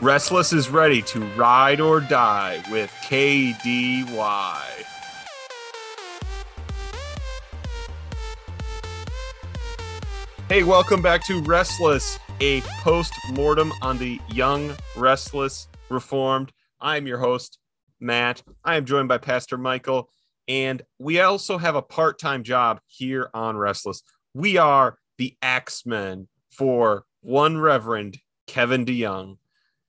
Restless is ready to ride or die with KDY. Hey, welcome back to Restless, a post-mortem on the young, restless, reformed. I'm your host, Matt. I am joined by Pastor Michael, and we also have a part-time job here on Restless. We are the Axemen for one Reverend Kevin DeYoung.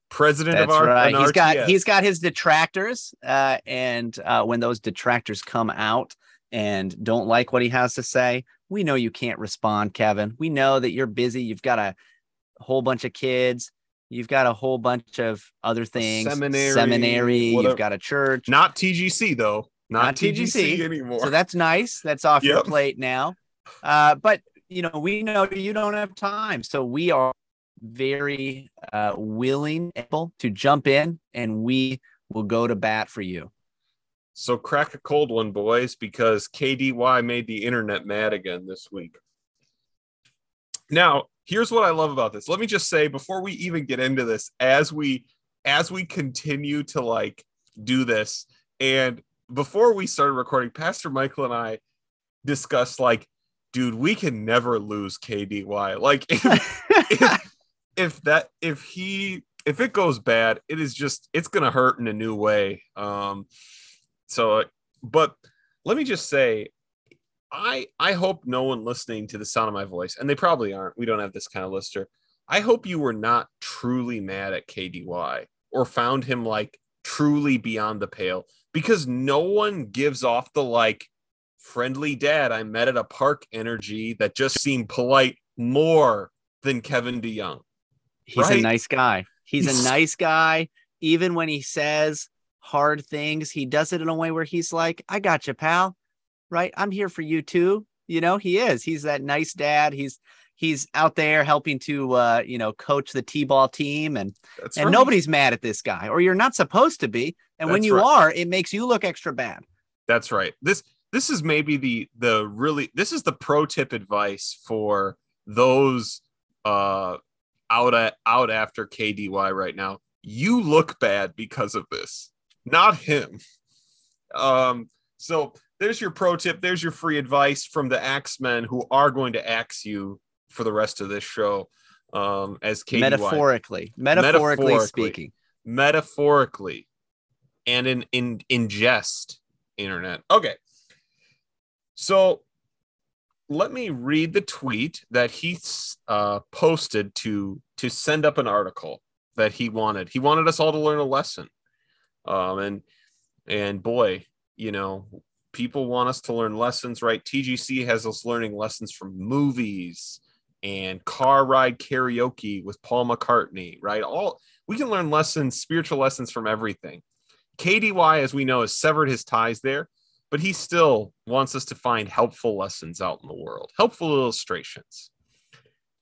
President That's of our right. RTS. He's got his detractors, and when those detractors come out and don't like what he has to say, we know you can't respond, Kevin. We know that you're busy. You've got a whole bunch of kids. You've got a whole bunch of other things. Seminary. Whatever. You've got a church. Not TGC though. Not TGC anymore. So that's nice. That's off your plate now. But you know, we know you don't have time, so we are very willing able to jump in, and we will go to bat for you. So crack a cold one, boys, because KDY made the internet mad again this week. Now, here's what I love about this. Let me just say before we even get into this, as we continue to like do this, and before we started recording, Pastor Michael and I discussed like, dude, we can never lose KDY. Like If it goes bad, it's going to hurt in a new way. But let me just say, I hope no one listening to the sound of my voice, and they probably aren't, we don't have this kind of listener. I hope you were not truly mad at KDY or found him like truly beyond the pale, because no one gives off the like friendly dad I met at a park energy that just seemed polite more than Kevin DeYoung. He's a nice guy. He's a nice guy. Even when he says hard things, he does it in a way where he's like, I got you, pal. Right. I'm here for you too. You know, he is. He's that nice dad. He's out there helping to, coach the T-ball team. And nobody's mad at this guy, or you're not supposed to be. And when you are, it makes you look extra bad. That's right. This is maybe this is the pro tip advice for those out after KDY right now. You look bad because of this, not him. So there's your pro tip. There's your free advice from the Axemen who are going to axe you for the rest of this show. As KDY metaphorically speaking, metaphorically, and in jest, internet. Okay, so let me read the tweet that he posted to send up an article that he wanted. He wanted us all to learn a lesson. And boy, you know, people want us to learn lessons, right? TGC has us learning lessons from movies and car ride karaoke with Paul McCartney, right? We can learn lessons, spiritual lessons from everything. KDY, as we know, has severed his ties there, but he still wants us to find helpful lessons out in the world, helpful illustrations.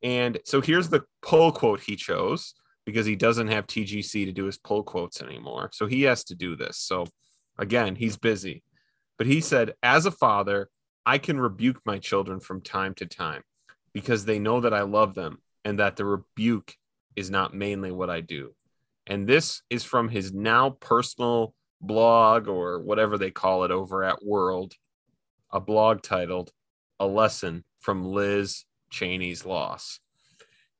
And so here's the pull quote he chose, because he doesn't have TGC to do his pull quotes anymore. So he has to do this. So again, he's busy, but he said, as a father, I can rebuke my children from time to time because they know that I love them and that the rebuke is not mainly what I do. And this is from his now personal blog, or whatever they call it over at World, a blog titled A Lesson from Liz Cheney's Loss.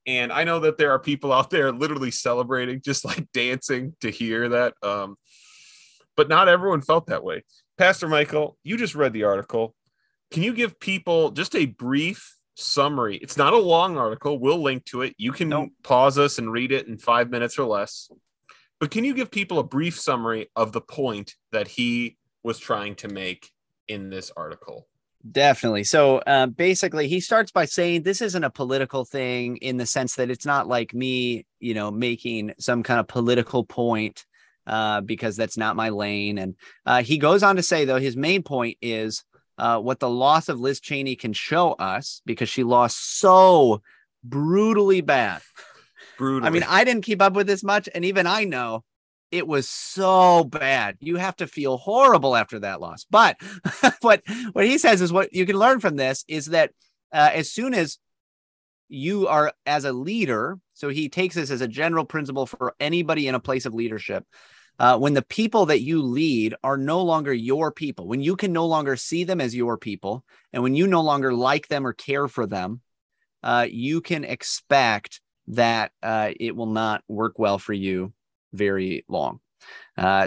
And I know that there are people out there literally celebrating, just like dancing to hear that. But not everyone felt that way. Pastor Michael, you just read the article. Can you give people just a brief summary? It's not a long article. We'll link to it. You can pause us and read it in 5 minutes or less. But can you give people a brief summary of the point that he was trying to make in this article? Definitely. So basically, he starts by saying this isn't a political thing in the sense that it's not like me, you know, making some kind of political point because that's not my lane. And he goes on to say, though, his main point is what the loss of Liz Cheney can show us, because she lost so brutally bad. Brutally. I mean, I didn't keep up with this much, and even I know it was so bad. You have to feel horrible after that loss. But what he says is what you can learn from this is that as soon as you are as a leader. So he takes this as a general principle for anybody in a place of leadership. When the people that you lead are no longer your people, when you can no longer see them as your people, and when you no longer like them or care for them, you can expect that it will not work well for you very long.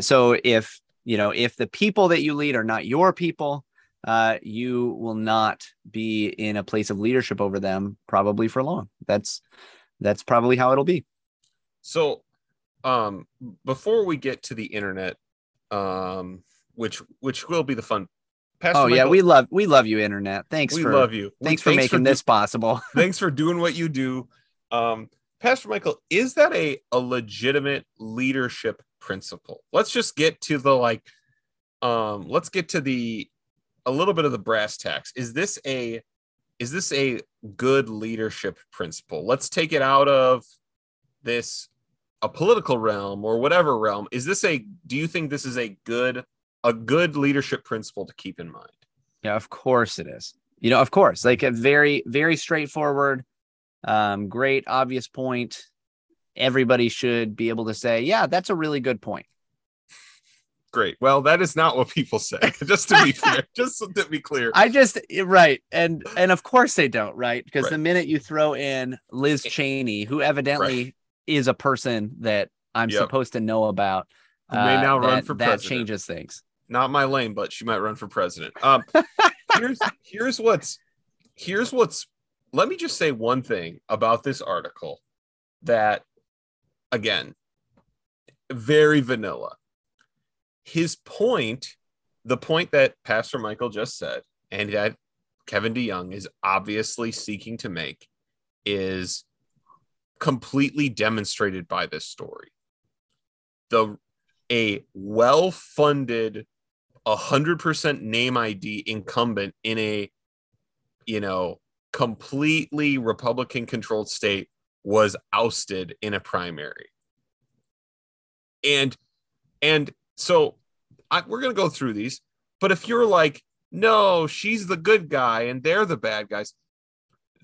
So if, you know, if the people that you lead are not your people, you will not be in a place of leadership over them probably for long. That's probably how it'll be. So before we get to the internet, which will be the fun. Pastor Michael, yeah, we love you, internet. Thanks. We love you. Thanks for making this possible. Thanks for doing what you do. Pastor Michael, is that a legitimate leadership principle? Let's just get to the, like, let's get to a little bit of the brass tacks. Is this a good leadership principle? Let's take it out of a political realm or whatever realm. Do you think this is a good leadership principle to keep in mind? Yeah, of course it is. You know, of course, like a very, very straightforward, great, obvious point. Everybody should be able to say, yeah, that's a really good point. Great. Well, that is not what people say. Just to be fair, right. And of course they don't, right? Because the minute you throw in Liz Cheney, who evidently is a person that I'm supposed to know about, who may now run for president. That changes things. Not my lane, but she might run for president. Let me just say one thing about this article that, again, very vanilla. His point, the point that Pastor Michael just said, and that Kevin DeYoung is obviously seeking to make, is completely demonstrated by this story. A well-funded, 100% name ID incumbent in a, completely Republican-controlled state was ousted in a primary. And so we're going to go through these, but if you're like, no, she's the good guy and they're the bad guys,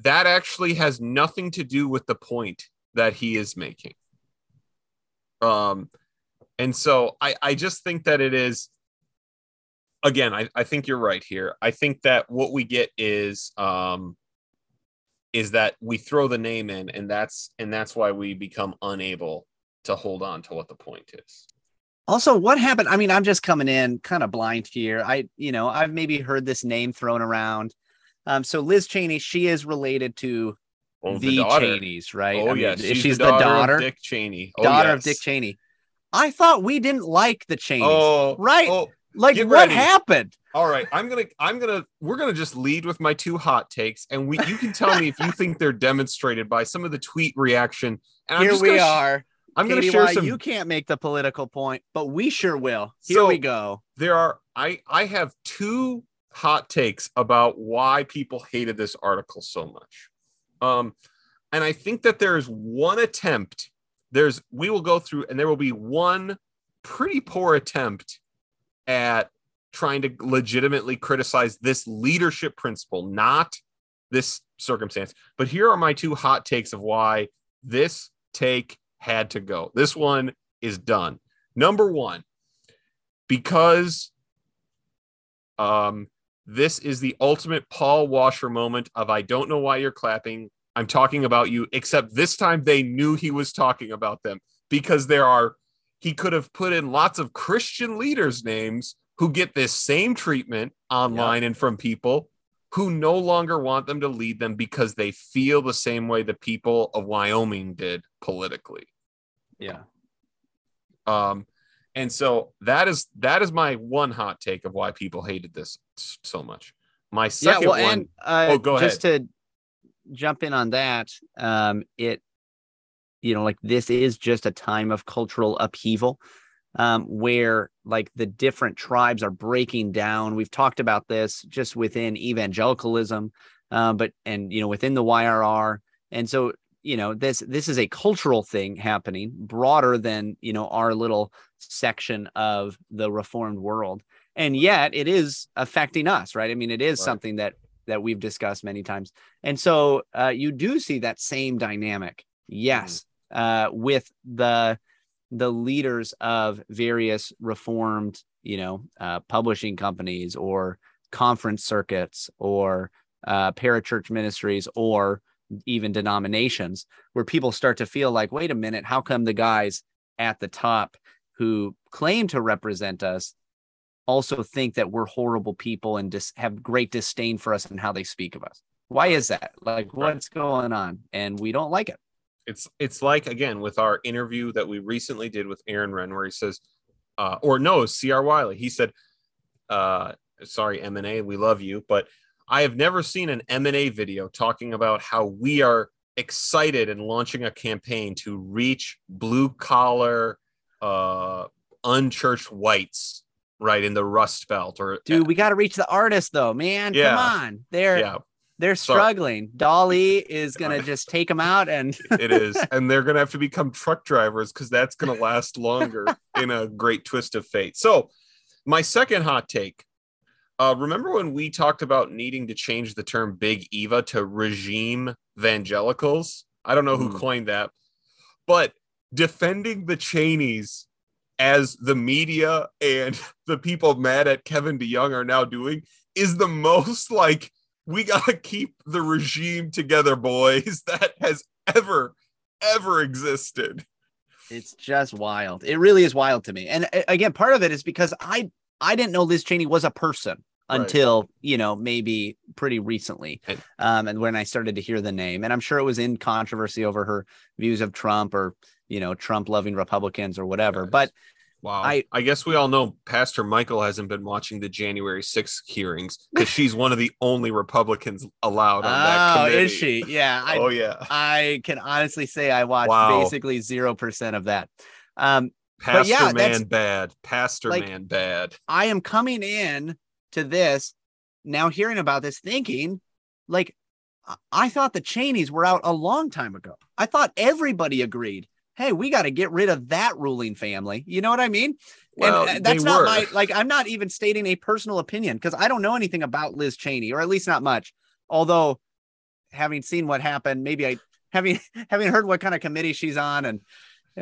that actually has nothing to do with the point that he is making. And so I just think that it is, again, I think you're right here. I think that what we get is that we throw the name in, and that's why we become unable to hold on to what the point is. Also, what happened? I mean, I'm just coming in kind of blind here. I've maybe heard this name thrown around. So Liz Cheney, she is related to the Cheneys, right? Oh, yes. She's the daughter of Dick Cheney. Daughter of Dick Cheney. I thought we didn't like the Cheneys, right? Oh, like, what happened? All right, we're gonna just lead with my two hot takes, and you can tell me if you think they're demonstrated by some of the tweet reaction. And I'm going to share some. You can't make the political point, but we sure will. Here we go. I have two hot takes about why people hated this article so much. And I think that there is one attempt. We will go through, and there will be one pretty poor attempt at trying to legitimately criticize this leadership principle, not this circumstance. But here are my two hot takes of why this take had to go. This one is done. Number one, because this is the ultimate Paul Washer moment of, I don't know why you're clapping, I'm talking about you, except this time they knew he was talking about them, because he could have put in lots of Christian leaders' names who get this same treatment online and from people who no longer want them to lead them because they feel the same way the people of Wyoming did politically. Yeah. And so that is my one hot take of why people hated this so much. My second one. And, go ahead. Just to jump in on that. This is just a time of cultural upheaval, where like the different tribes are breaking down. We've talked about this just within evangelicalism, but within the YRR. And so, this is a cultural thing happening broader than, our little section of the reformed world. And yet it is affecting us, right? I mean, it is something that that we've discussed many times. And so you do see that same dynamic. Yes. With the leaders of various reformed, publishing companies or conference circuits or parachurch ministries or even denominations, where people start to feel like, wait a minute, how come the guys at the top who claim to represent us also think that we're horrible people and have great disdain for us and how they speak of us? Why is that? Like, what's going on? And we don't like it. It's like, again, with our interview that we recently did with Aaron Wren, where he says, CR Wiley, he said, sorry, M&A, we love you, but I have never seen an M&A video talking about how we are excited and launching a campaign to reach blue collar, unchurched whites, right, in the Rust Belt. Or dude, we got to reach the artists though, man. Yeah. Come on, they're struggling. Dolly is gonna just take them out, and it is, and they're gonna have to become truck drivers because that's gonna last longer in a great twist of fate. So, my second hot take. Remember when we talked about needing to change the term Big Eva to regime evangelicals? I don't know who coined that, but defending the Cheneys as the media and the people mad at Kevin DeYoung are now doing is the most like, we got to keep the regime together, boys, that has ever existed. It's just wild. It really is wild to me. And again, part of it is because I didn't know Liz Cheney was a person until, maybe pretty recently. And when I started to hear the name, and I'm sure it was in controversy over her views of Trump or, Trump loving Republicans or whatever. Yes. But wow, I guess we all know Pastor Michael hasn't been watching the January 6th hearings because she's one of the only Republicans allowed on that committee. Oh, is she? Yeah. I can honestly say I watched basically 0% of that. Pastor man bad. Pastor man bad. I am coming in to this now, hearing about this, thinking like, I thought the Cheneys were out a long time ago. I thought everybody agreed, hey, we got to get rid of that ruling family. You know what I mean? Well, and that's not I'm not even stating a personal opinion because I don't know anything about Liz Cheney, or at least not much. Although having seen what happened, maybe having heard what kind of committee she's on and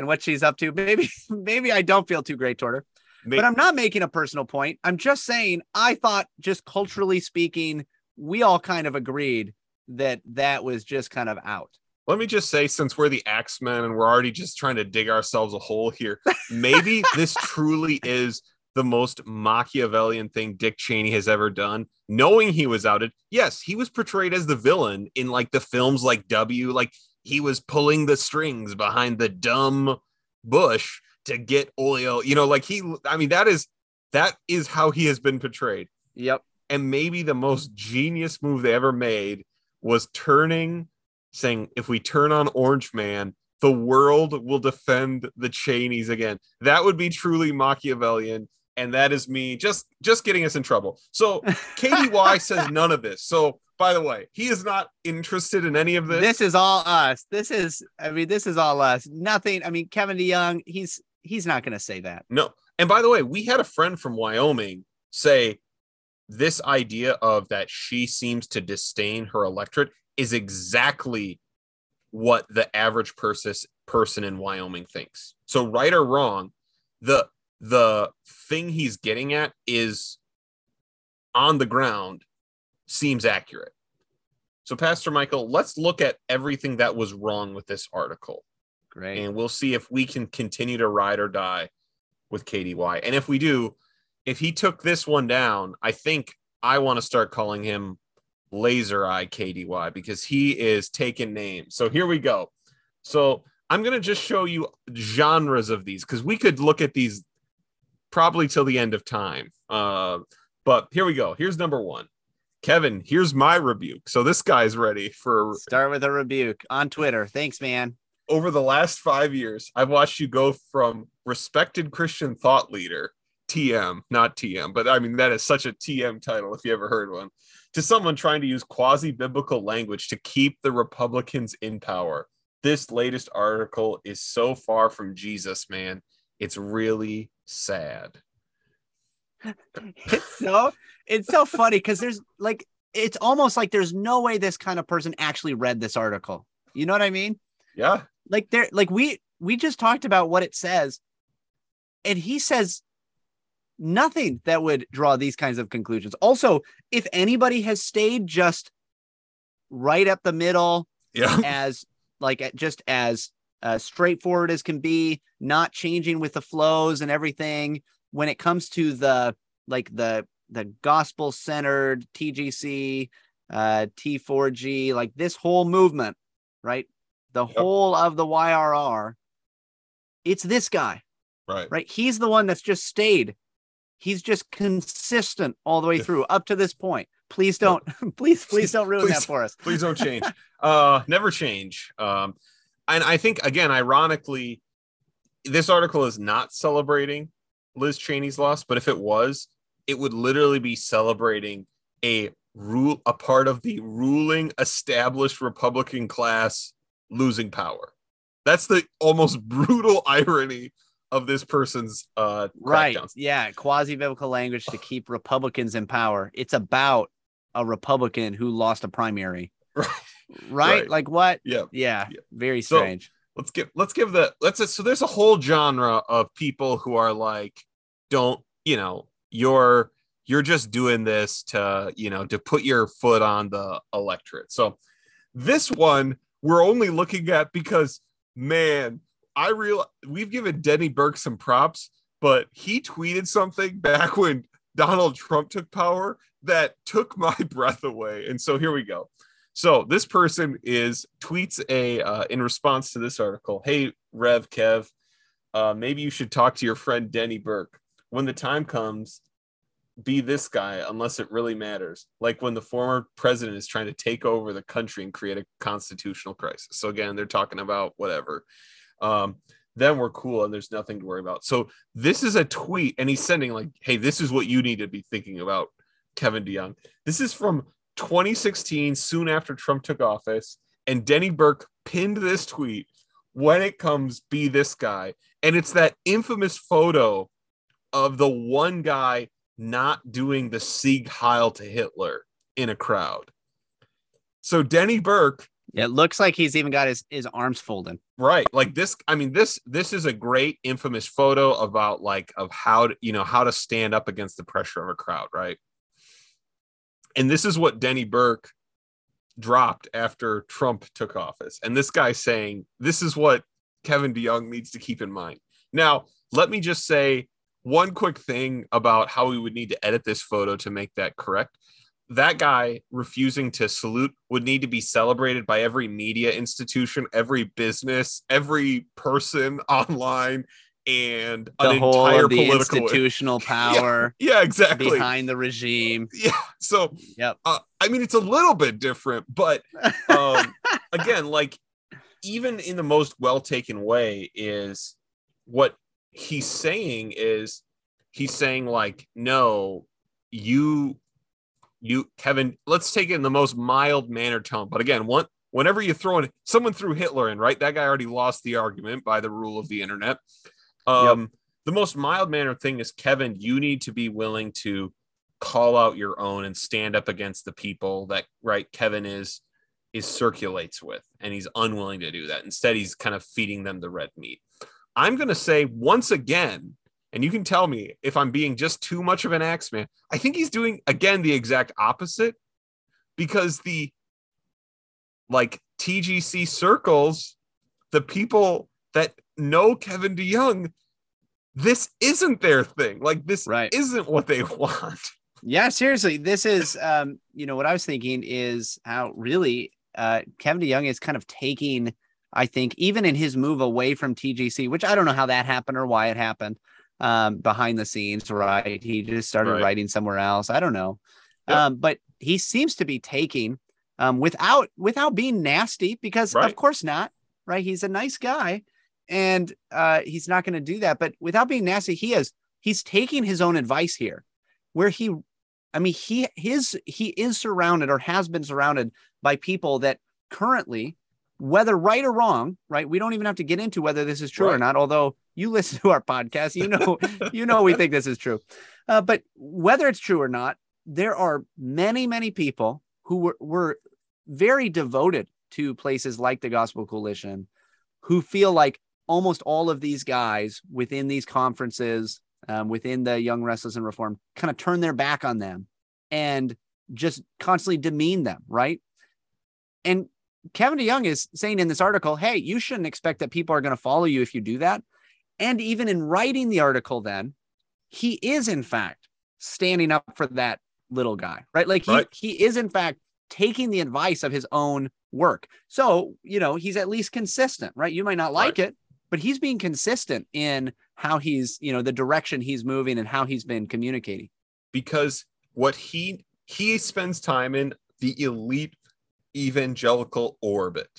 what she's up to, maybe I don't feel too great toward her, but I'm not making a personal point. I'm just saying, I thought just culturally speaking, we all kind of agreed that was just kind of out. Let me just say, since we're the Axemen and we're already just trying to dig ourselves a hole here, maybe this truly is the most Machiavellian thing Dick Cheney has ever done, knowing he was outed. Yes, he was portrayed as the villain in like the films like W, like he was pulling the strings behind the dumb Bush to get oil. That is how he has been portrayed. Yep. And maybe the most genius move they ever made was saying, if we turn on Orange Man, the world will defend the Cheneys again. That would be truly Machiavellian. And that is me just getting us in trouble. So KDY says none of this. So, by the way, he is not interested in any of this. This is all us. This is all us. Nothing. I mean, Kevin DeYoung, he's not going to say that. No. And by the way, we had a friend from Wyoming say this idea of that she seems to disdain her electorate is exactly what the average person in Wyoming thinks. So right or wrong, the thing he's getting at is on the ground seems accurate. So Pastor Michael, let's look at everything that was wrong with this article. Great. And we'll see if we can continue to ride or die with KDY. And if we do, if he took this one down, I think I want to start calling him Laser Eye KDY because he is taking names. So here we go. So I'm going to just show you genres of these because we could look at these probably till the end of time. But here we go. Here's number one. Kevin, here's my rebuke. So this guy's ready for... Start with a rebuke on Twitter. Thanks, man. Over the last 5 years, I've watched you go from respected Christian thought leader, TM, not TM, but I mean, that is such a TM title if you ever heard one, to someone trying to use quasi-biblical language to keep the Republicans in power. This latest article is so far from Jesus, man. It's really sad. It's so funny because there's like it's almost like there's no way this kind of person actually read this article. You know what I mean? Yeah. Like there, like we just talked about what it says, and he says nothing that would draw these kinds of conclusions. Also, if anybody has stayed just right up the middle, yeah, as like just as straightforward as can be, not changing with the flows and everything, when it comes to the like the gospel centered TGC, T4G, like this whole movement, right? The yep. whole of the YRR, it's this guy, right? Right. He's the one that's just stayed. He's just consistent all the way through up to this point. Please don't, please don't ruin that for us. Please don't change. Never change. And I think, again, ironically, this article is not celebrating Liz Cheney's loss, but if it was, it would literally be celebrating a part of the ruling established Republican class losing power. That's the almost brutal irony of this person's right. Crackdown. Yeah, quasi-biblical language to keep Republicans in power. It's about a Republican who lost a primary. Right. Right? Like what? Yeah. Yeah. Yeah. Very strange. So let's there's a whole genre of people who are like, don't, you know, you're just doing this to, you know, to put your foot on the electorate. So this one we're only looking at because, man, I realize we've given Denny Burke some props, but he tweeted something back when Donald Trump took power that took my breath away. And so here we go. So this person tweets in response to this article, "Hey, Rev Kev, maybe you should talk to your friend Denny Burke. When the time comes, be this guy unless it really matters, like when the former president is trying to take over the country and create a constitutional crisis." So again, they're talking about whatever. Then we're cool and there's nothing to worry about. So this is a tweet, and he's sending like, hey, this is what you need to be thinking about, Kevin DeYoung. This is from 2016, soon after Trump took office, and Denny Burke pinned this tweet, "When it comes, be this guy." And it's that infamous photo of the one guy not doing the Sieg Heil to Hitler in a crowd. So Denny Burke, it looks like he's even got his arms folded, right? Like this, I mean, this is a great infamous photo about like of how to, you know, how to stand up against the pressure of a crowd, right? And this is what Denny Burke dropped after Trump took office, and this guy's saying this is what Kevin DeYoung needs to keep in mind. Now let me just say one quick thing about how we would need to edit this photo to make that correct. That guy refusing to salute would need to be celebrated by every media institution, every business, every person online, and the an whole entire of the political institutional power. Yeah, exactly. Behind the regime. Yeah. So, yep. I mean, it's a little bit different, but again, like even in the most well-taken way is what he's saying like, no, you Kevin, let's take it in the most mild manner tone. But again, whenever you throw in, someone threw Hitler in, right? That guy already lost the argument by the rule of the internet. Yep. The most mild manner thing is, Kevin, you need to be willing to call out your own and stand up against the people that, right, Kevin is circulates with, and he's unwilling to do that. Instead, he's kind of feeding them the red meat. I'm going to say once again, and you can tell me if I'm being just too much of an axeman, I think he's doing, again, the exact opposite, because the like TGC circles, the people that know Kevin DeYoung, this isn't their thing. Like this right. isn't what they want. Yeah, seriously. This is, you know, what I was thinking is how really Kevin DeYoung is kind of taking, I think, even in his move away from TGC, which I don't know how that happened or why it happened behind the scenes, right? He just started right. writing somewhere else. I don't know. Yep. But he seems to be taking without being nasty, because right. of course not, right? He's a nice guy, and he's not going to do that. But without being nasty, he's taking his own advice here, where he is surrounded or has been surrounded by people that currently, whether right or wrong, right? We don't even have to get into whether this is true right. or not. Although you listen to our podcast, you know we think this is true. But whether it's true or not, there are many, many people who were very devoted to places like the Gospel Coalition, who feel like almost all of these guys within these conferences, within the Young, Restless, and Reformed, kind of turn their back on them and just constantly demean them, right? And Kevin DeYoung is saying in this article, hey, you shouldn't expect that people are going to follow you if you do that. And even in writing the article then, he is in fact standing up for that little guy, right? Like he is in fact taking the advice of his own work. So, you know, he's at least consistent, right? You might not like it, but he's being consistent in how he's, you know, the direction he's moving and how he's been communicating. Because what he spends time in the elite evangelical orbit.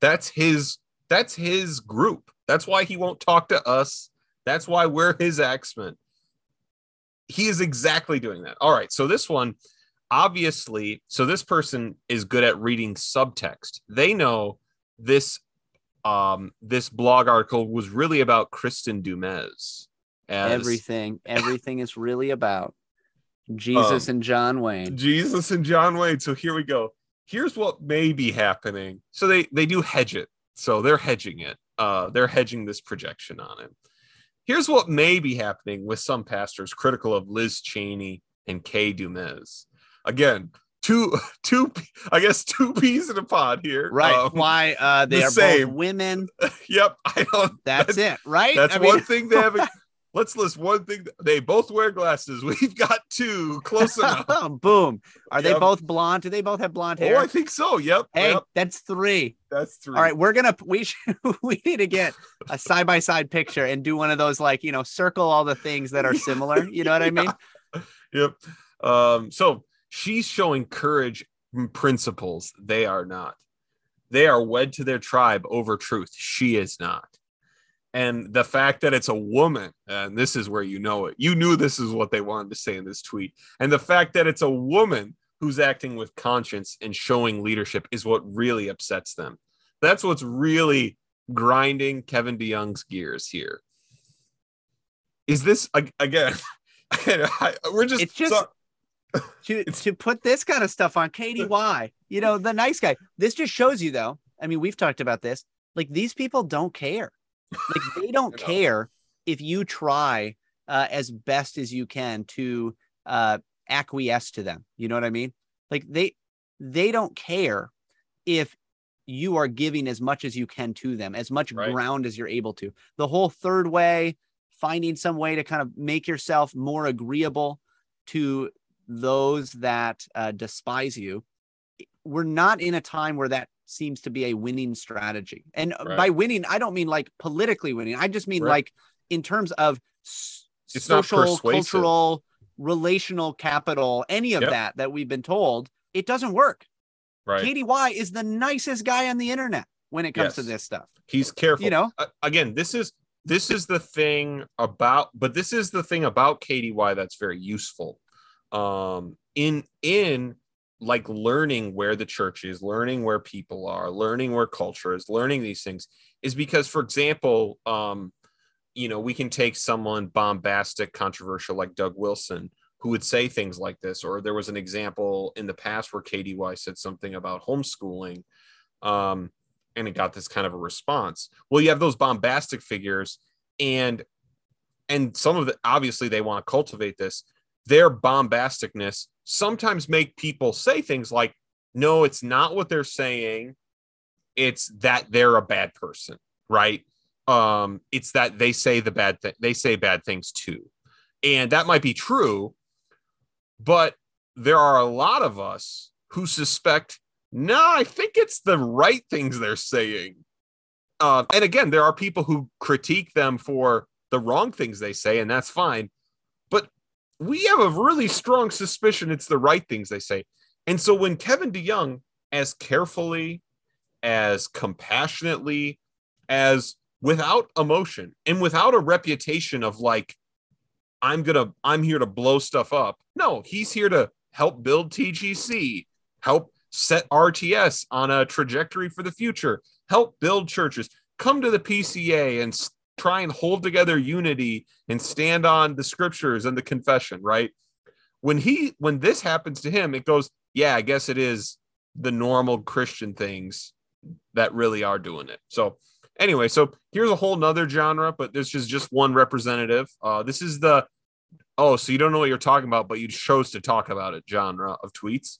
That's his group. That's why he won't talk to us. That's why we're his X-Men. He is exactly doing that. All right. So this one, obviously, so this person is good at reading subtext. They know this, this blog article was really about Kristin Du Mez. Everything is really about Jesus and John Wayne. Jesus and John Wayne. So here we go. Here's what may be happening. So they do hedge it. So they're hedging it. They're hedging this projection on it. Here's what may be happening with some pastors critical of Liz Cheney and K. Du Mez. Again, two peas in a pod here. Right. Why they the are same. Both women. Yep. I don't. That's it. Right. That's one thing they have. Let's list one thing. They both wear glasses. We've got two. Close enough. Boom. Are they both blonde? Do they both have blonde hair? Oh, I think so. Yep. Hey, that's three. That's three. All right. We need to get a side-by-side picture and do one of those, like, you know, circle all the things that are similar. You know what I mean? Yep. So she's showing courage and principles. They are not. They are wed to their tribe over truth. She is not. And the fact that it's a woman, and this is where you know it. You knew this is what they wanted to say in this tweet. And the fact that it's a woman who's acting with conscience and showing leadership is what really upsets them. That's what's really grinding Kevin DeYoung's gears here. Is this, again, we're just... It's just to put this kind of stuff on KDY, you know, the nice guy. This just shows you, though. I mean, we've talked about this. Like, these people don't care. Like, they don't care if you try as best as you can to acquiesce to them. You know what I mean? Like, they don't care if you are giving as much as you can to them, as much ground as you're able to. The whole third way, finding some way to kind of make yourself more agreeable to those that despise you. We're not in a time where that seems to be a winning strategy. And by winning, I don't mean like politically winning. I just mean like in terms of social, cultural, relational capital, any of that we've been told, it doesn't work. Right. KDY is the nicest guy on the internet when it comes to this stuff. He's careful. You know, again, this is the thing about, but this is the thing about KDY that's very useful. In like learning where the church is, learning where people are, learning where culture is, learning these things is because, for example, you know, we can take someone bombastic, controversial like Doug Wilson, who would say things like this, or there was an example in the past where KDY said something about homeschooling and it got this kind of a response. Well, you have those bombastic figures and some of the, obviously they want to cultivate this, their bombasticness sometimes make people say things like, no, it's not what they're saying. It's that they're a bad person, right? It's that they say the bad thing. They say bad things too. And that might be true, but there are a lot of us who suspect, no, I think it's the right things they're saying. And again, there are people who critique them for the wrong things they say, and that's fine. We have a really strong suspicion it's the right things they say. And so when Kevin DeYoung, as carefully, as compassionately, as without emotion and without a reputation of like, I'm here to blow stuff up. No, he's here to help build TGC, help set RTS on a trajectory for the future, help build churches, come to the PCA and try and hold together unity and stand on the scriptures and the confession, right? When this happens to him, it goes, yeah, I guess it is the normal Christian things that really are doing it. So anyway, so here's a whole nother genre, but this is just one representative. This is the, oh, so you don't know what you're talking about, but you chose to talk about it genre of tweets.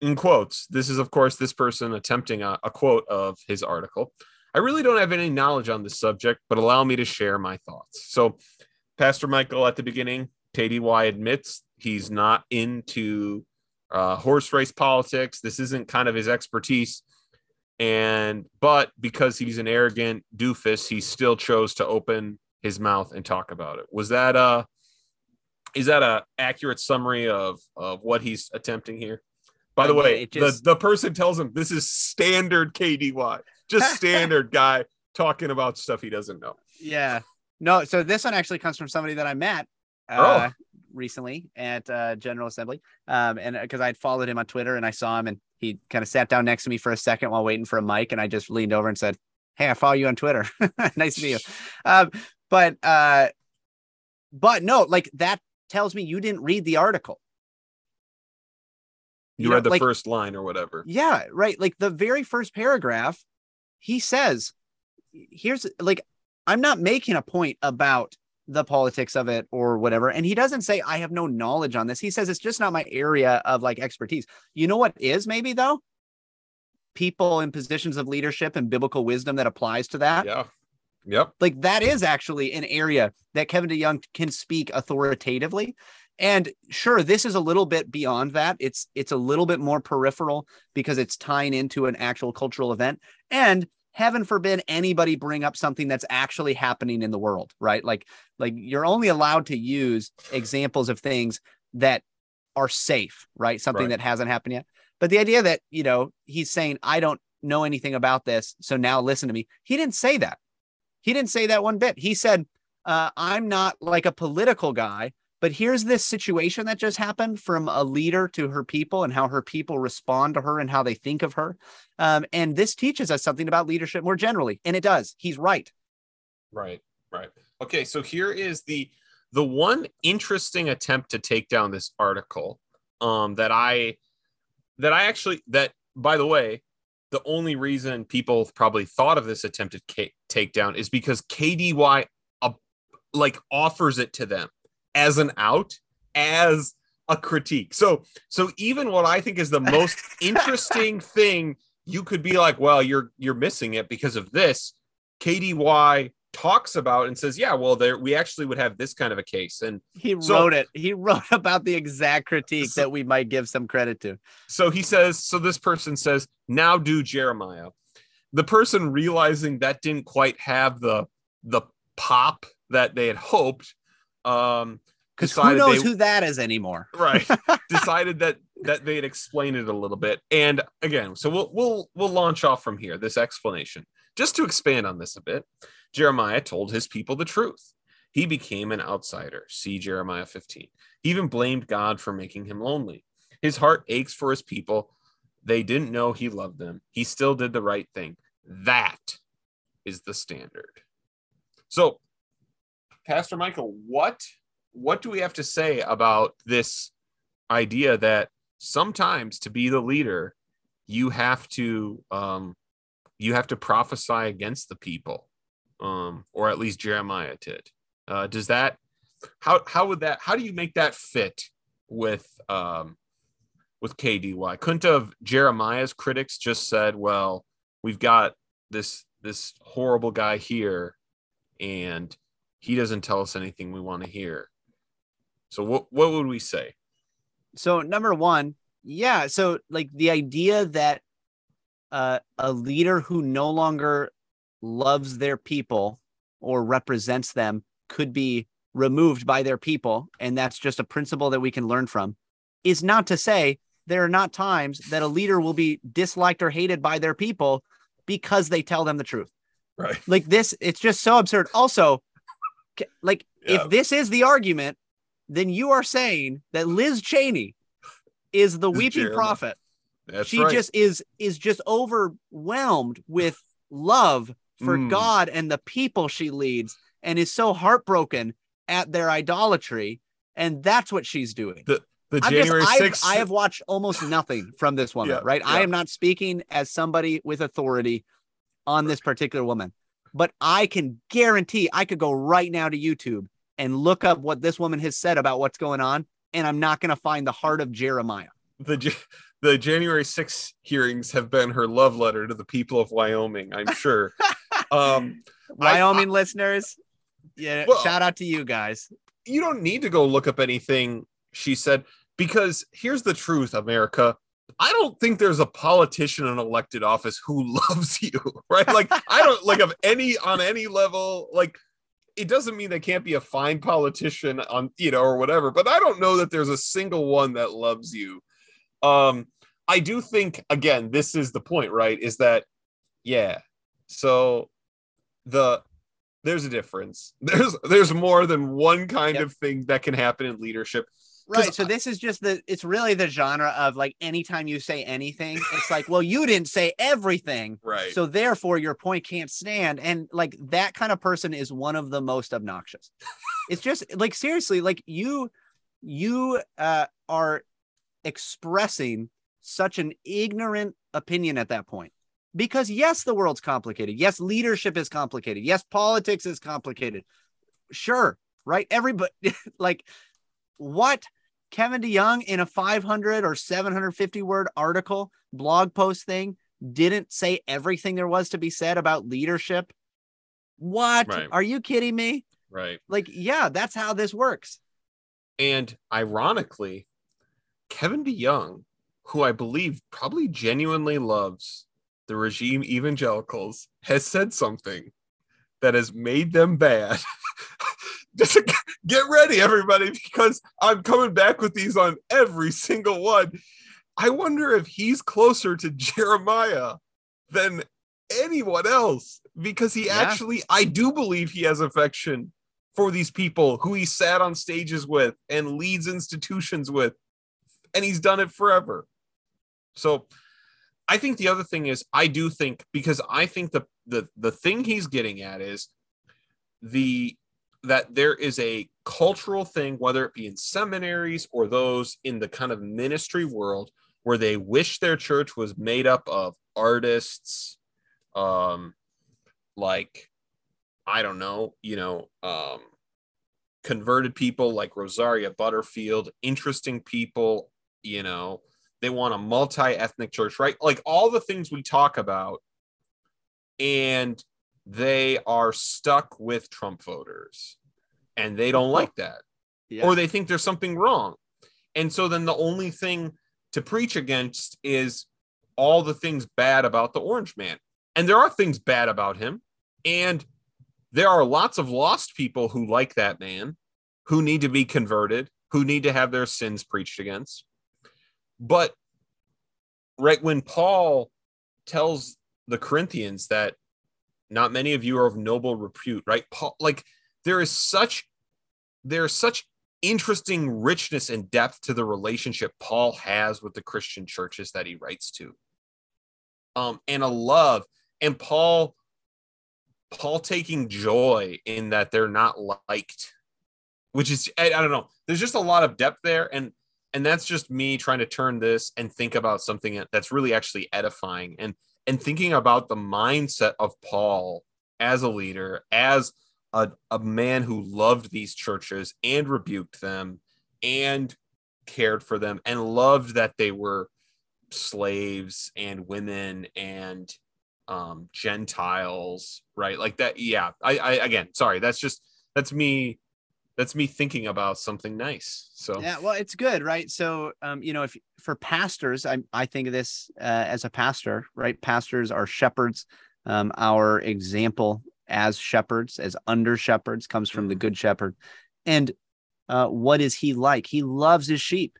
In quotes, this is, of course, this person attempting a quote of his article. I really don't have any knowledge on this subject, but allow me to share my thoughts. So Pastor Michael at the beginning, KDY admits he's not into horse race politics. This isn't kind of his expertise. But because he's an arrogant doofus, he still chose to open his mouth and talk about it. Was that is that an accurate summary of what he's attempting here? By the way, the person tells him this is standard KDY, just standard guy talking about stuff he doesn't know. Yeah, no. So this one actually comes from somebody that I met recently at General Assembly, and because I'd followed him on Twitter and I saw him and he kind of sat down next to me for a second while waiting for a mic, and I just leaned over and said, "Hey, I follow you on Twitter. Nice to meet you." But no, like that tells me you didn't read the article. You read the first line or whatever. Yeah, right. Like the very first paragraph, he says, here's like, I'm not making a point about the politics of it or whatever. And he doesn't say, I have no knowledge on this. He says, it's just not my area of like expertise. You know what is maybe though? People in positions of leadership and biblical wisdom that applies to that. Yeah. Yep. Like that is actually an area that Kevin DeYoung can speak authoritatively. And sure, this is a little bit beyond that. It's a little bit more peripheral because it's tying into an actual cultural event. And heaven forbid anybody bring up something that's actually happening in the world, right? Like you're only allowed to use examples of things that are safe, right? Something that hasn't happened yet. But the idea that, you know, he's saying, I don't know anything about this, so now listen to me. He didn't say that. He didn't say that one bit. He said, I'm not like a political guy, but here's this situation that just happened from a leader to her people and how her people respond to her and how they think of her. And this teaches us something about leadership more generally. And it does. He's right. Right. Right. Okay. So here is the one interesting attempt to take down this article that by the way, the only reason people probably thought of this attempted takedown is because KDY offers it to them as an out, as a critique. So even what I think is the most interesting thing, you could be like, well, you're missing it because of this. KDY talks about and says, yeah, well, we actually would have this kind of a case. And he wrote about the exact critique that we might give some credit to. So he says, so this person says, now do Jeremiah. The person realizing that didn't quite have the pop that they had hoped, because who knows who that is anymore, right? Decided that they'd explain it a little bit, and again, so we'll launch off from here. This explanation, just to expand on this a bit, Jeremiah told his people the truth. He became an outsider. See Jeremiah 15. He even blamed God for making him lonely. His heart aches for his people. They didn't know he loved them. He still did the right thing. That is the standard. So, Pastor Michael, what do we have to say about this idea that sometimes to be the leader, you have to prophesy against the people, or at least Jeremiah did. Does that? How do you make that fit with KDY? Couldn't have Jeremiah's critics just said, "Well, we've got this horrible guy here, and he doesn't tell us anything we want to hear." So what would we say? So number one, yeah. So like the idea that a leader who no longer loves their people or represents them could be removed by their people, and that's just a principle that we can learn from, is not to say there are not times that a leader will be disliked or hated by their people because they tell them the truth. Right. Like this, it's just so absurd. Also, like, yeah. If this is the argument, then you are saying that Liz Cheney is the weeping prophet. That's she right. just is just overwhelmed with love for God and the people she leads, and is so heartbroken at their idolatry, and that's what she's doing. The The January 6th. I have watched almost nothing from this woman, yeah, right? Yeah. I am not speaking as somebody with authority on this particular woman, but I can guarantee I could go right now to YouTube and look up what this woman has said about what's going on, and I'm not going to find the heart of Jeremiah. The January 6th hearings have been her love letter to the people of Wyoming, I'm sure. Wyoming listeners, yeah, well, shout out to you guys. You don't need to go look up anything she said, because here's the truth, America. I don't think there's a politician in elected office who loves you, right? Like, I don't like of any, on any level, like, it doesn't mean they can't be a fine politician on, you know, or whatever, but I don't know that there's a single one that loves you. I do think, again, this is the point, right? Is that, yeah. So there's a difference. There's more than one kind of thing that can happen in leadership. Right. So this is just it's really the genre of like, anytime you say anything, it's like, well, you didn't say everything. Right. So therefore your point can't stand. And like, that kind of person is one of the most obnoxious. It's just like, seriously, like you are expressing such an ignorant opinion at that point, because yes, the world's complicated. Yes. Leadership is complicated. Yes. Politics is complicated. Sure. Right. Everybody like, what? Kevin DeYoung in a 500 or 750 word article, blog post thing, didn't say everything there was to be said about leadership. What? Right. Are you kidding me? Right. Like, yeah, that's how this works. And ironically, Kevin DeYoung, who I believe probably genuinely loves the regime evangelicals, has said something that has made them bad. Just get ready, everybody, because I'm coming back with these on every single one. I wonder if he's closer to Jeremiah than anyone else, because he actually, I do believe he has affection for these people who he sat on stages with and leads institutions with, and he's done it forever. So I think the other thing is, I think the thing he's getting at is that there is a cultural thing, whether it be in seminaries or those in the kind of ministry world, where they wish their church was made up of artists, like, I don't know, converted people like Rosaria Butterfield, interesting people, they want a multi-ethnic church, right? Like all the things we talk about, and they are stuck with Trump voters and they don't like that, or they think there's something wrong. And so then the only thing to preach against is all the things bad about the orange man. And there are things bad about him. And there are lots of lost people who like that man, who need to be converted, who need to have their sins preached against. But right when Paul tells the Corinthians that not many of you are of noble repute, right? Paul, like, there is such interesting richness and depth to the relationship Paul has with the Christian churches that he writes to, and a love, and Paul taking joy in that they're not liked, which is, I don't know. There's just a lot of depth there, and that's just me trying to turn this and think about something that's really actually edifying and thinking about the mindset of Paul as a leader, as a man who loved these churches and rebuked them and cared for them and loved that they were slaves and women and Gentiles, right? Like that. Yeah. I again, sorry. That's me thinking about something nice. So yeah, well, it's good. Right. So, if for pastors, I think of this as a pastor, right? Pastors are shepherds. Our example as shepherds, as under shepherds, comes from the good shepherd. And what is he like? He loves his sheep.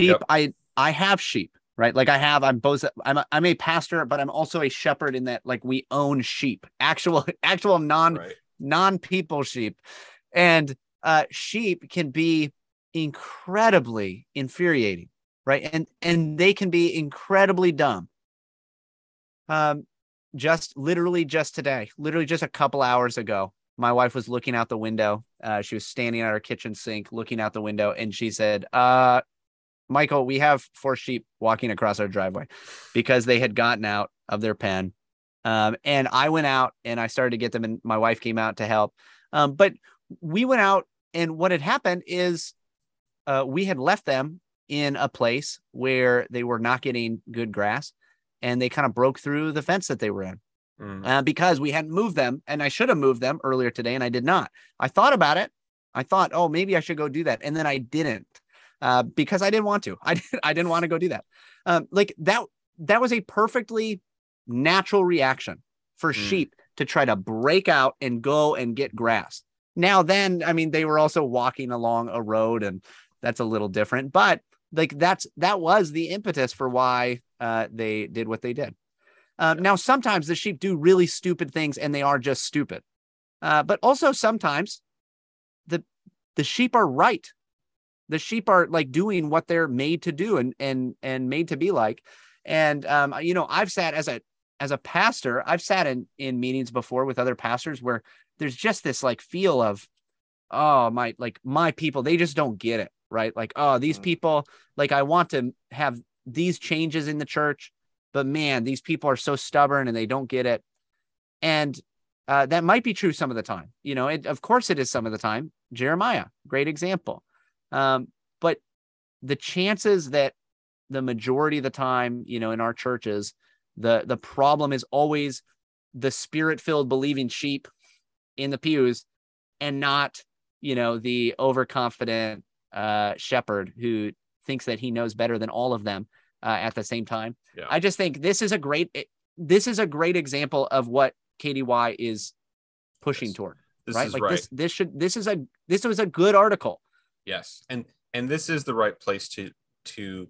Yep. I have sheep, right? Like I'm a pastor, but I'm also a shepherd in that, like, we own sheep, actual non-people sheep. And sheep can be incredibly infuriating, right? And they can be incredibly dumb. Just literally just today, literally just a couple hours ago, my wife was looking out the window. She was standing at our kitchen sink, looking out the window. And she said, Michael, we have 4 sheep walking across our driveway, because they had gotten out of their pen. And I went out and I started to get them, and my wife came out to help. But we went out, and what had happened is we had left them in a place where they were not getting good grass, and they kind of broke through the fence that they were in. Because we hadn't moved them, and I should have moved them earlier today, and I did not. I thought about it. I thought, oh, maybe I should go do that. And then I didn't, because I didn't want to. I didn't want to go do that. Like that was a perfectly natural reaction for sheep to try to break out and go and get grass. Now then, I mean, they were also walking along a road, and that's a little different, but like that was the impetus for why they did what they did. Now, sometimes the sheep do really stupid things, and they are just stupid. But also sometimes the sheep are right. The sheep are like doing what they're made to do and made to be like. And, you know, I've sat as a pastor, I've sat in meetings before with other pastors where there's just this like feel of, oh, my people, they just don't get it. Right. Like, oh, these people, like, I want to have these changes in the church, but man, these people are so stubborn and they don't get it. And that might be true some of the time. You know, of course it is some of the time. Jeremiah, great example. But the chances that the majority of the time, you know, in our churches, the problem is always the spirit-filled believing sheep in the pews, and not, you know, the overconfident shepherd who thinks that he knows better than all of them. At the same time, yeah. I just think this is a great example of what KDY is pushing toward. This was a good article. Yes, and this is the right place to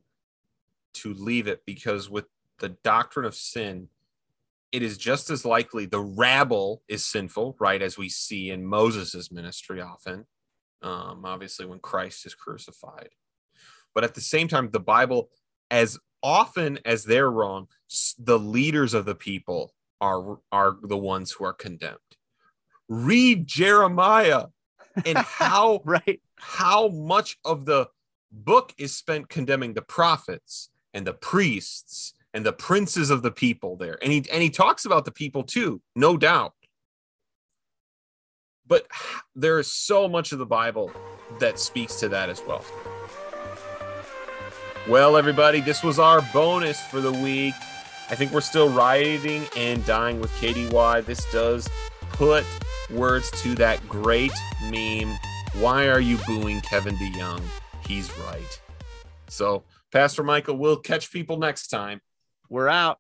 leave it, because with the doctrine of sin, it is just as likely the rabble is sinful, right? As we see in Moses's ministry often, obviously when Christ is crucified, but at the same time, the Bible. As often as they're wrong, the leaders of the people are the ones who are condemned. Read Jeremiah and how how much of the book is spent condemning the prophets and the priests and the princes of the people there. And he talks about the people too, no doubt. But there is so much of the Bible that speaks to that as well. Well, everybody, this was our bonus for the week. I think we're still rioting and dying with KDY. This does put words to that great meme, why are you booing Kevin DeYoung? He's right. So, Pastor Michael, we'll catch people next time. We're out.